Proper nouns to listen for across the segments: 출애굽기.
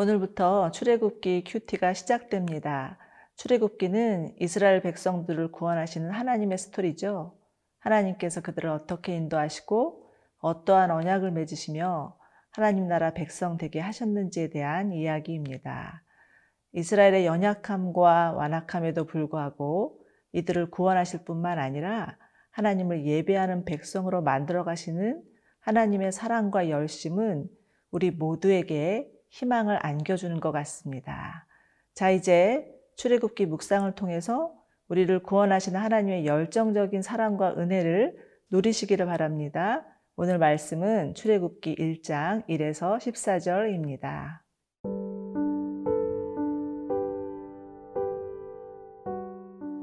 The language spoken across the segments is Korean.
오늘부터 출애굽기 큐티가 시작됩니다. 출애굽기는 이스라엘 백성들을 구원하시는 하나님의 스토리죠. 하나님께서 그들을 어떻게 인도하시고 어떠한 언약을 맺으시며 하나님 나라 백성 되게 하셨는지에 대한 이야기입니다. 이스라엘의 연약함과 완악함에도 불구하고 이들을 구원하실 뿐만 아니라 하나님을 예배하는 백성으로 만들어 가시는 하나님의 사랑과 열심은 우리 모두에게 희망을 안겨주는 것 같습니다. 자, 이제 출애굽기 묵상을 통해서 우리를 구원하시는 하나님의 열정적인 사랑과 은혜를 누리시기를 바랍니다. 오늘 말씀은 출애굽기 1장 1에서 14절입니다.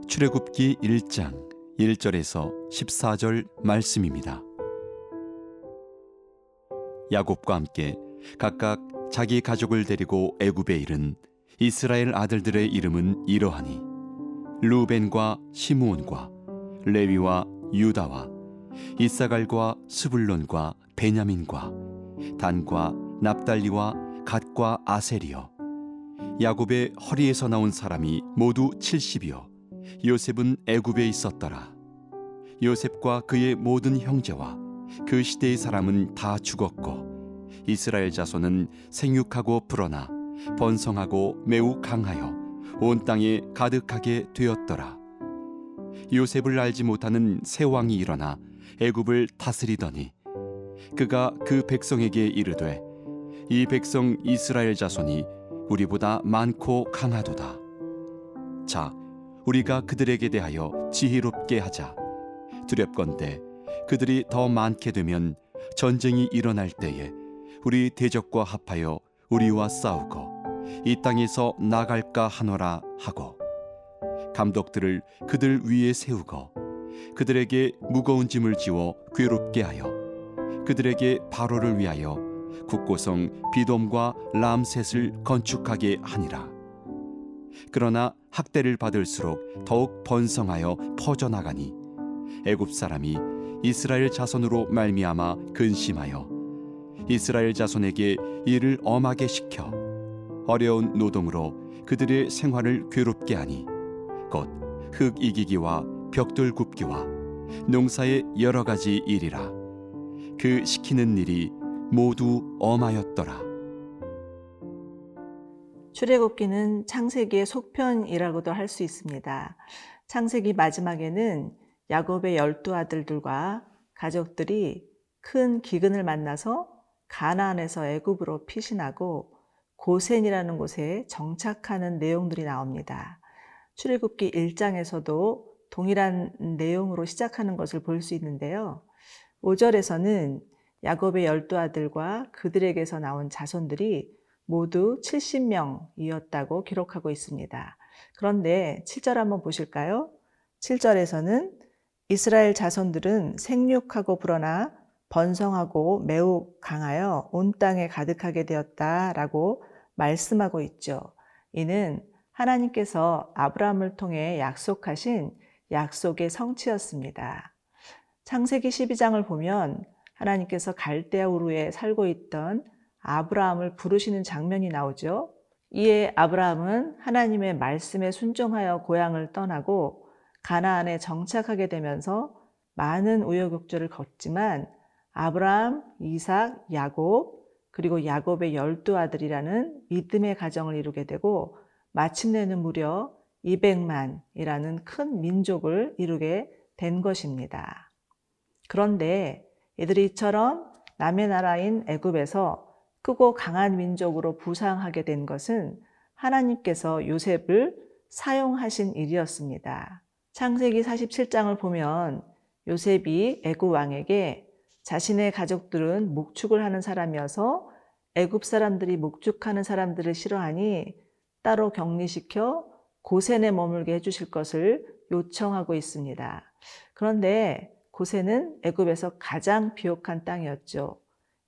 출애굽기 1장 1절에서 14절 말씀입니다. 야곱과 함께 각각 자기 가족을 데리고 애굽에 이른 이스라엘 아들들의 이름은 이러하니 루벤과 시므온과 레위와 유다와 이사갈과 스불론과 베냐민과 단과 납달리와 갓과 아셀이요, 야곱의 허리에서 나온 사람이 모두 70이요 요셉은 애굽에 있었더라. 요셉과 그의 모든 형제와 그 시대의 사람은 다 죽었고 이스라엘 자손은 생육하고 불어나 번성하고 매우 강하여 온 땅에 가득하게 되었더라. 요셉을 알지 못하는 새 왕이 일어나 애굽을 다스리더니 그가 그 백성에게 이르되, 이 백성 이스라엘 자손이 우리보다 많고 강하도다. 자, 우리가 그들에게 대하여 지혜롭게 하자. 두렵건대 그들이 더 많게 되면 전쟁이 일어날 때에 우리 대적과 합하여 우리와 싸우고 이 땅에서 나갈까 하노라 하고, 감독들을 그들 위에 세우고 그들에게 무거운 짐을 지워 괴롭게 하여 그들에게 바로를 위하여 국고성 비돔과 람셋을 건축하게 하니라. 그러나 학대를 받을수록 더욱 번성하여 퍼져나가니 애굽 사람이 이스라엘 자손으로 말미암아 근심하여 이스라엘 자손에게 일을 엄하게 시켜 어려운 노동으로 그들의 생활을 괴롭게 하니 곧 흙 이기기와 벽돌 굽기와 농사의 여러 가지 일이라. 그 시키는 일이 모두 엄하였더라. 출애굽기는 창세기의 속편이라고도 할 수 있습니다. 창세기 마지막에는 야곱의 12 아들들과 가족들이 큰 기근을 만나서 가나안에서 애굽으로 피신하고 고센이라는 곳에 정착하는 내용들이 나옵니다. 출애굽기 1장에서도 동일한 내용으로 시작하는 것을 볼 수 있는데요. 5절에서는 야곱의 12 아들과 그들에게서 나온 자손들이 모두 70명이었다고 기록하고 있습니다. 그런데 7절 한번 보실까요? 7절에서는 이스라엘 자손들은 생육하고 불어나 번성하고 매우 강하여 온 땅에 가득하게 되었다라고 말씀하고 있죠. 이는 하나님께서 아브라함을 통해 약속하신 약속의 성취였습니다. 창세기 12장을 보면 하나님께서 갈대아 우르에 살고 있던 아브라함을 부르시는 장면이 나오죠. 이에 아브라함은 하나님의 말씀에 순종하여 고향을 떠나고 가나안에 정착하게 되면서 많은 우여곡절을 겪지만 아브라함, 이삭, 야곱, 그리고 야곱의 12 아들이라는 믿음의 가정을 이루게 되고 마침내는 무려 200만이라는 큰 민족을 이루게 된 것입니다. 그런데 이들이 이처럼 남의 나라인 애굽에서 크고 강한 민족으로 부상하게 된 것은 하나님께서 요셉을 사용하신 일이었습니다. 창세기 47장을 보면 요셉이 애굽 왕에게 자신의 가족들은 목축을 하는 사람이어서 애굽 사람들이 목축하는 사람들을 싫어하니 따로 격리시켜 고센에 머물게 해주실 것을 요청하고 있습니다. 그런데 고센은 애굽에서 가장 비옥한 땅이었죠.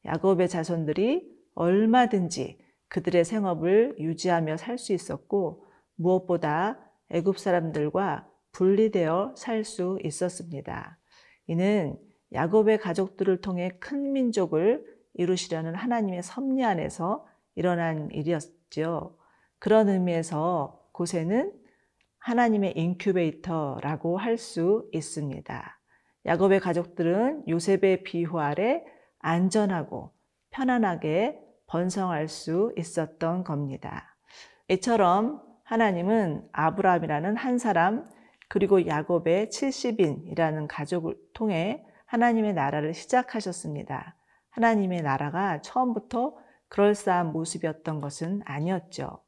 야곱의 자손들이 얼마든지 그들의 생업을 유지하며 살 수 있었고 무엇보다 애굽 사람들과 분리되어 살 수 있었습니다. 이는 야곱의 가족들을 통해 큰 민족을 이루시려는 하나님의 섭리 안에서 일어난 일이었습니다. 있죠. 그런 의미에서 고세는 하나님의 인큐베이터라고 할 수 있습니다. 야곱의 가족들은 요셉의 비호 아래 안전하고 편안하게 번성할 수 있었던 겁니다. 이처럼 하나님은 아브라함이라는 한 사람 그리고 야곱의 70인이라는 가족을 통해 하나님의 나라를 시작하셨습니다. 하나님의 나라가 처음부터 그럴싸한 모습이었던 것은 아니었죠.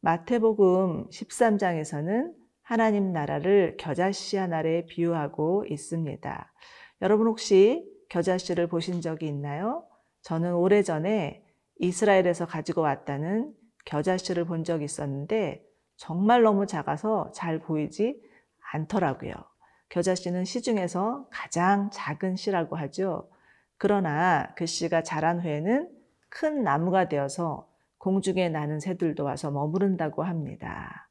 마태복음 13장에서는 하나님 나라를 겨자씨 하나에 비유하고 있습니다. 여러분 혹시 겨자씨를 보신 적이 있나요? 저는 오래전에 이스라엘에서 가지고 왔다는 겨자씨를 본 적이 있었는데 정말 너무 작아서 잘 보이지 않더라고요. 겨자씨는 씨 중에서 가장 작은 씨라고 하죠. 그러나 그 씨가 자란 후에는 큰 나무가 되어서 공중에 나는 새들도 와서 머무른다고 합니다.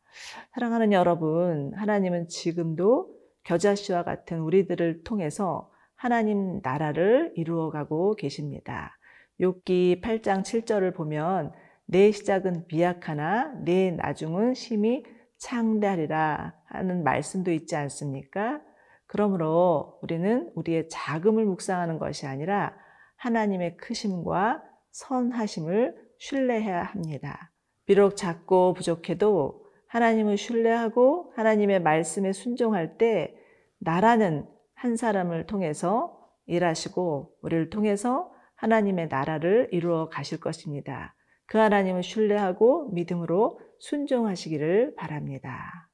사랑하는 여러분, 하나님은 지금도 겨자씨와 같은 우리들을 통해서 하나님 나라를 이루어가고 계십니다. 욥기 8장 7절을 보면 내 시작은 미약하나 내 나중은 심히 창대하리라 하는 말씀도 있지 않습니까? 그러므로 우리는 우리의 작음을 묵상하는 것이 아니라 하나님의 크심과 선하심을 신뢰해야 합니다. 비록 작고 부족해도 하나님을 신뢰하고 하나님의 말씀에 순종할 때 나라는 한 사람을 통해서 일하시고 우리를 통해서 하나님의 나라를 이루어 가실 것입니다. 그 하나님을 신뢰하고 믿음으로 순종하시기를 바랍니다.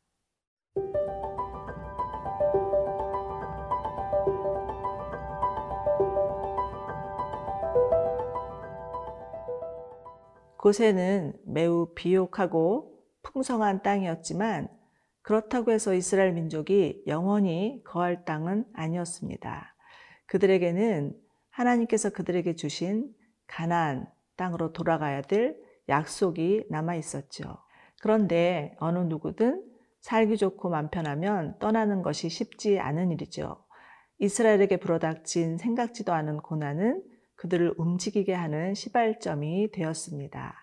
고세는 매우 비옥하고 풍성한 땅이었지만 그렇다고 해서 이스라엘 민족이 영원히 거할 땅은 아니었습니다. 그들에게는 하나님께서 그들에게 주신 가나안 땅으로 돌아가야 될 약속이 남아 있었죠. 그런데 어느 누구든 살기 좋고 맘 편하면 떠나는 것이 쉽지 않은 일이죠. 이스라엘에게 불어닥친 생각지도 않은 고난은 그들을 움직이게 하는 시발점이 되었습니다.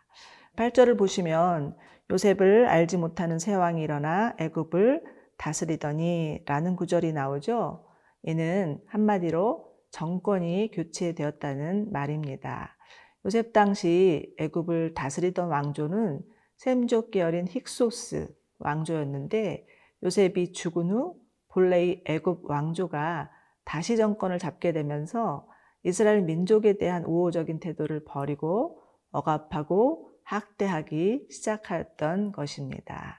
8절을 보시면 요셉을 알지 못하는 새 왕이 일어나 애굽을 다스리더니 라는 구절이 나오죠. 이는 한마디로 정권이 교체되었다는 말입니다. 요셉 당시 애굽을 다스리던 왕조는 셈족 계열인 힉소스 왕조였는데 요셉이 죽은 후 본래의 애굽 왕조가 다시 정권을 잡게 되면서 이스라엘 민족에 대한 우호적인 태도를 버리고 억압하고 학대하기 시작하였던 것입니다.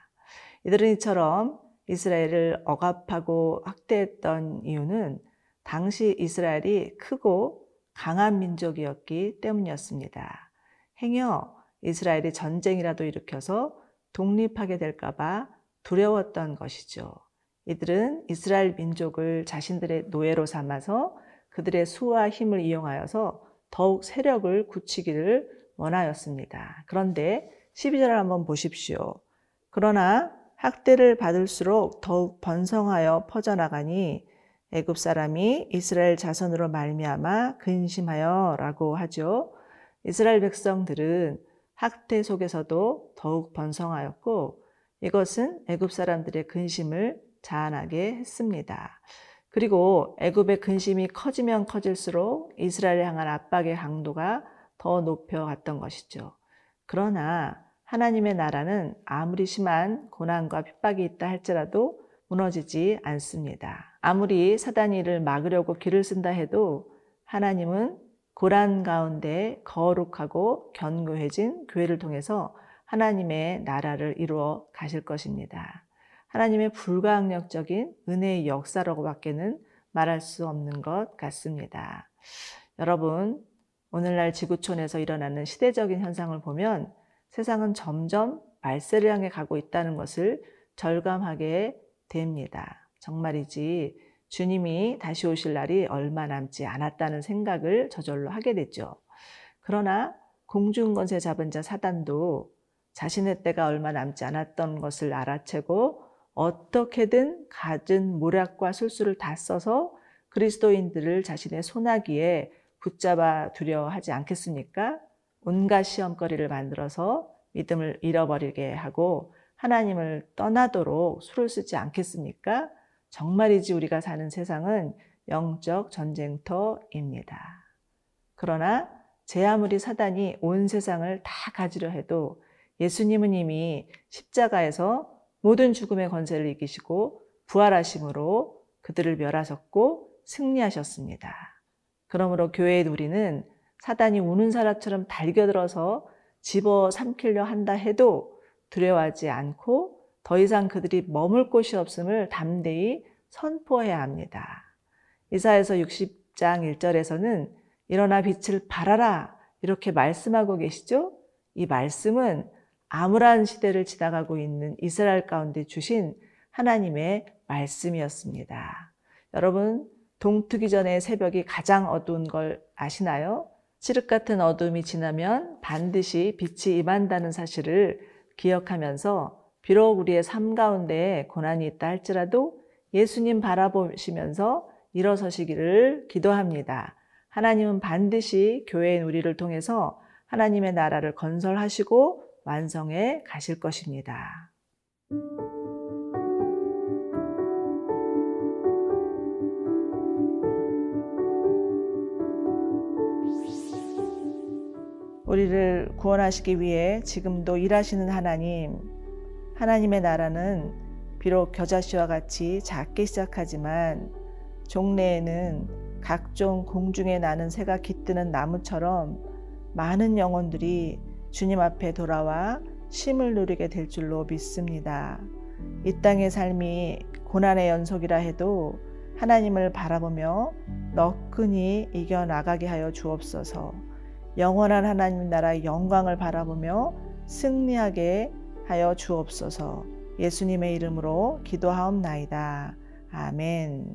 이들은 이처럼 이스라엘을 억압하고 학대했던 이유는 당시 이스라엘이 크고 강한 민족이었기 때문이었습니다. 행여 이스라엘이 전쟁이라도 일으켜서 독립하게 될까 봐 두려웠던 것이죠. 이들은 이스라엘 민족을 자신들의 노예로 삼아서 그들의 수와 힘을 이용하여서 더욱 세력을 굳히기를 원하였습니다. 그런데 12절을 한번 보십시오. 그러나 학대를 받을수록 더욱 번성하여 퍼져나가니 애굽 사람이 이스라엘 자손으로 말미암아 근심하여 라고 하죠. 이스라엘 백성들은 학대 속에서도 더욱 번성하였고 이것은 애굽 사람들의 근심을 자아나게 했습니다. 그리고 애굽의 근심이 커지면 커질수록 이스라엘을 향한 압박의 강도가 더 높여갔던 것이죠. 그러나 하나님의 나라는 아무리 심한 고난과 핍박이 있다 할지라도 무너지지 않습니다. 아무리 사단이 이를 막으려고 길을 쓴다 해도 하나님은 고난 가운데 거룩하고 견고해진 교회를 통해서 하나님의 나라를 이루어 가실 것입니다. 하나님의 불가항력적인 은혜의 역사라고 밖에는 말할 수 없는 것 같습니다. 여러분, 오늘날 지구촌에서 일어나는 시대적인 현상을 보면 세상은 점점 말세를 향해 가고 있다는 것을 절감하게 됩니다. 정말이지 주님이 다시 오실 날이 얼마 남지 않았다는 생각을 저절로 하게 되죠. 그러나 공중권세 잡은 자 사단도 자신의 때가 얼마 남지 않았던 것을 알아채고 어떻게든 갖은 모략과 술수를 다 써서 그리스도인들을 자신의 소나기에 붙잡아 두려 하지 않겠습니까? 온갖 시험거리를 만들어서 믿음을 잃어버리게 하고 하나님을 떠나도록 술을 쓰지 않겠습니까? 정말이지 우리가 사는 세상은 영적 전쟁터입니다. 그러나 제 아무리 사단이 온 세상을 다 가지려 해도 예수님은 이미 십자가에서 모든 죽음의 권세를 이기시고 부활하심으로 그들을 멸하셨고 승리하셨습니다. 그러므로 교회의 우리는 사단이 우는 사람처럼 달겨들어서 집어삼키려 한다 해도 두려워하지 않고 더 이상 그들이 머물 곳이 없음을 담대히 선포해야 합니다. 이사야서 60장 1절에서는 일어나 빛을 발하라 이렇게 말씀하고 계시죠? 이 말씀은 암울한 시대를 지나가고 있는 이스라엘 가운데 주신 하나님의 말씀이었습니다. 여러분, 동트기 전에 새벽이 가장 어두운 걸 아시나요? 칠흑 같은 어둠이 지나면 반드시 빛이 임한다는 사실을 기억하면서 비록 우리의 삶 가운데 고난이 있다 할지라도 예수님 바라보시면서 일어서시기를 기도합니다. 하나님은 반드시 교회인 우리를 통해서 하나님의 나라를 건설하시고 완성해 가실 것입니다. 우리를 구원하시기 위해 지금도 일하시는 하나님, 하나님의 나라는 비록 겨자씨와 같이 작게 시작하지만 종래에는 각종 공중에 나는 새가 깃드는 나무처럼 많은 영혼들이 주님 앞에 돌아와 쉼을 누리게 될 줄로 믿습니다. 이 땅의 삶이 고난의 연속이라 해도 하나님을 바라보며 너끈히 이겨나가게 하여 주옵소서. 영원한 하나님 나라의 영광을 바라보며 승리하게 하여 주옵소서. 예수님의 이름으로 기도하옵나이다. 아멘.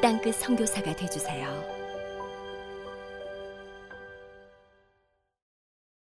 땅끝 선교사가 되어주세요.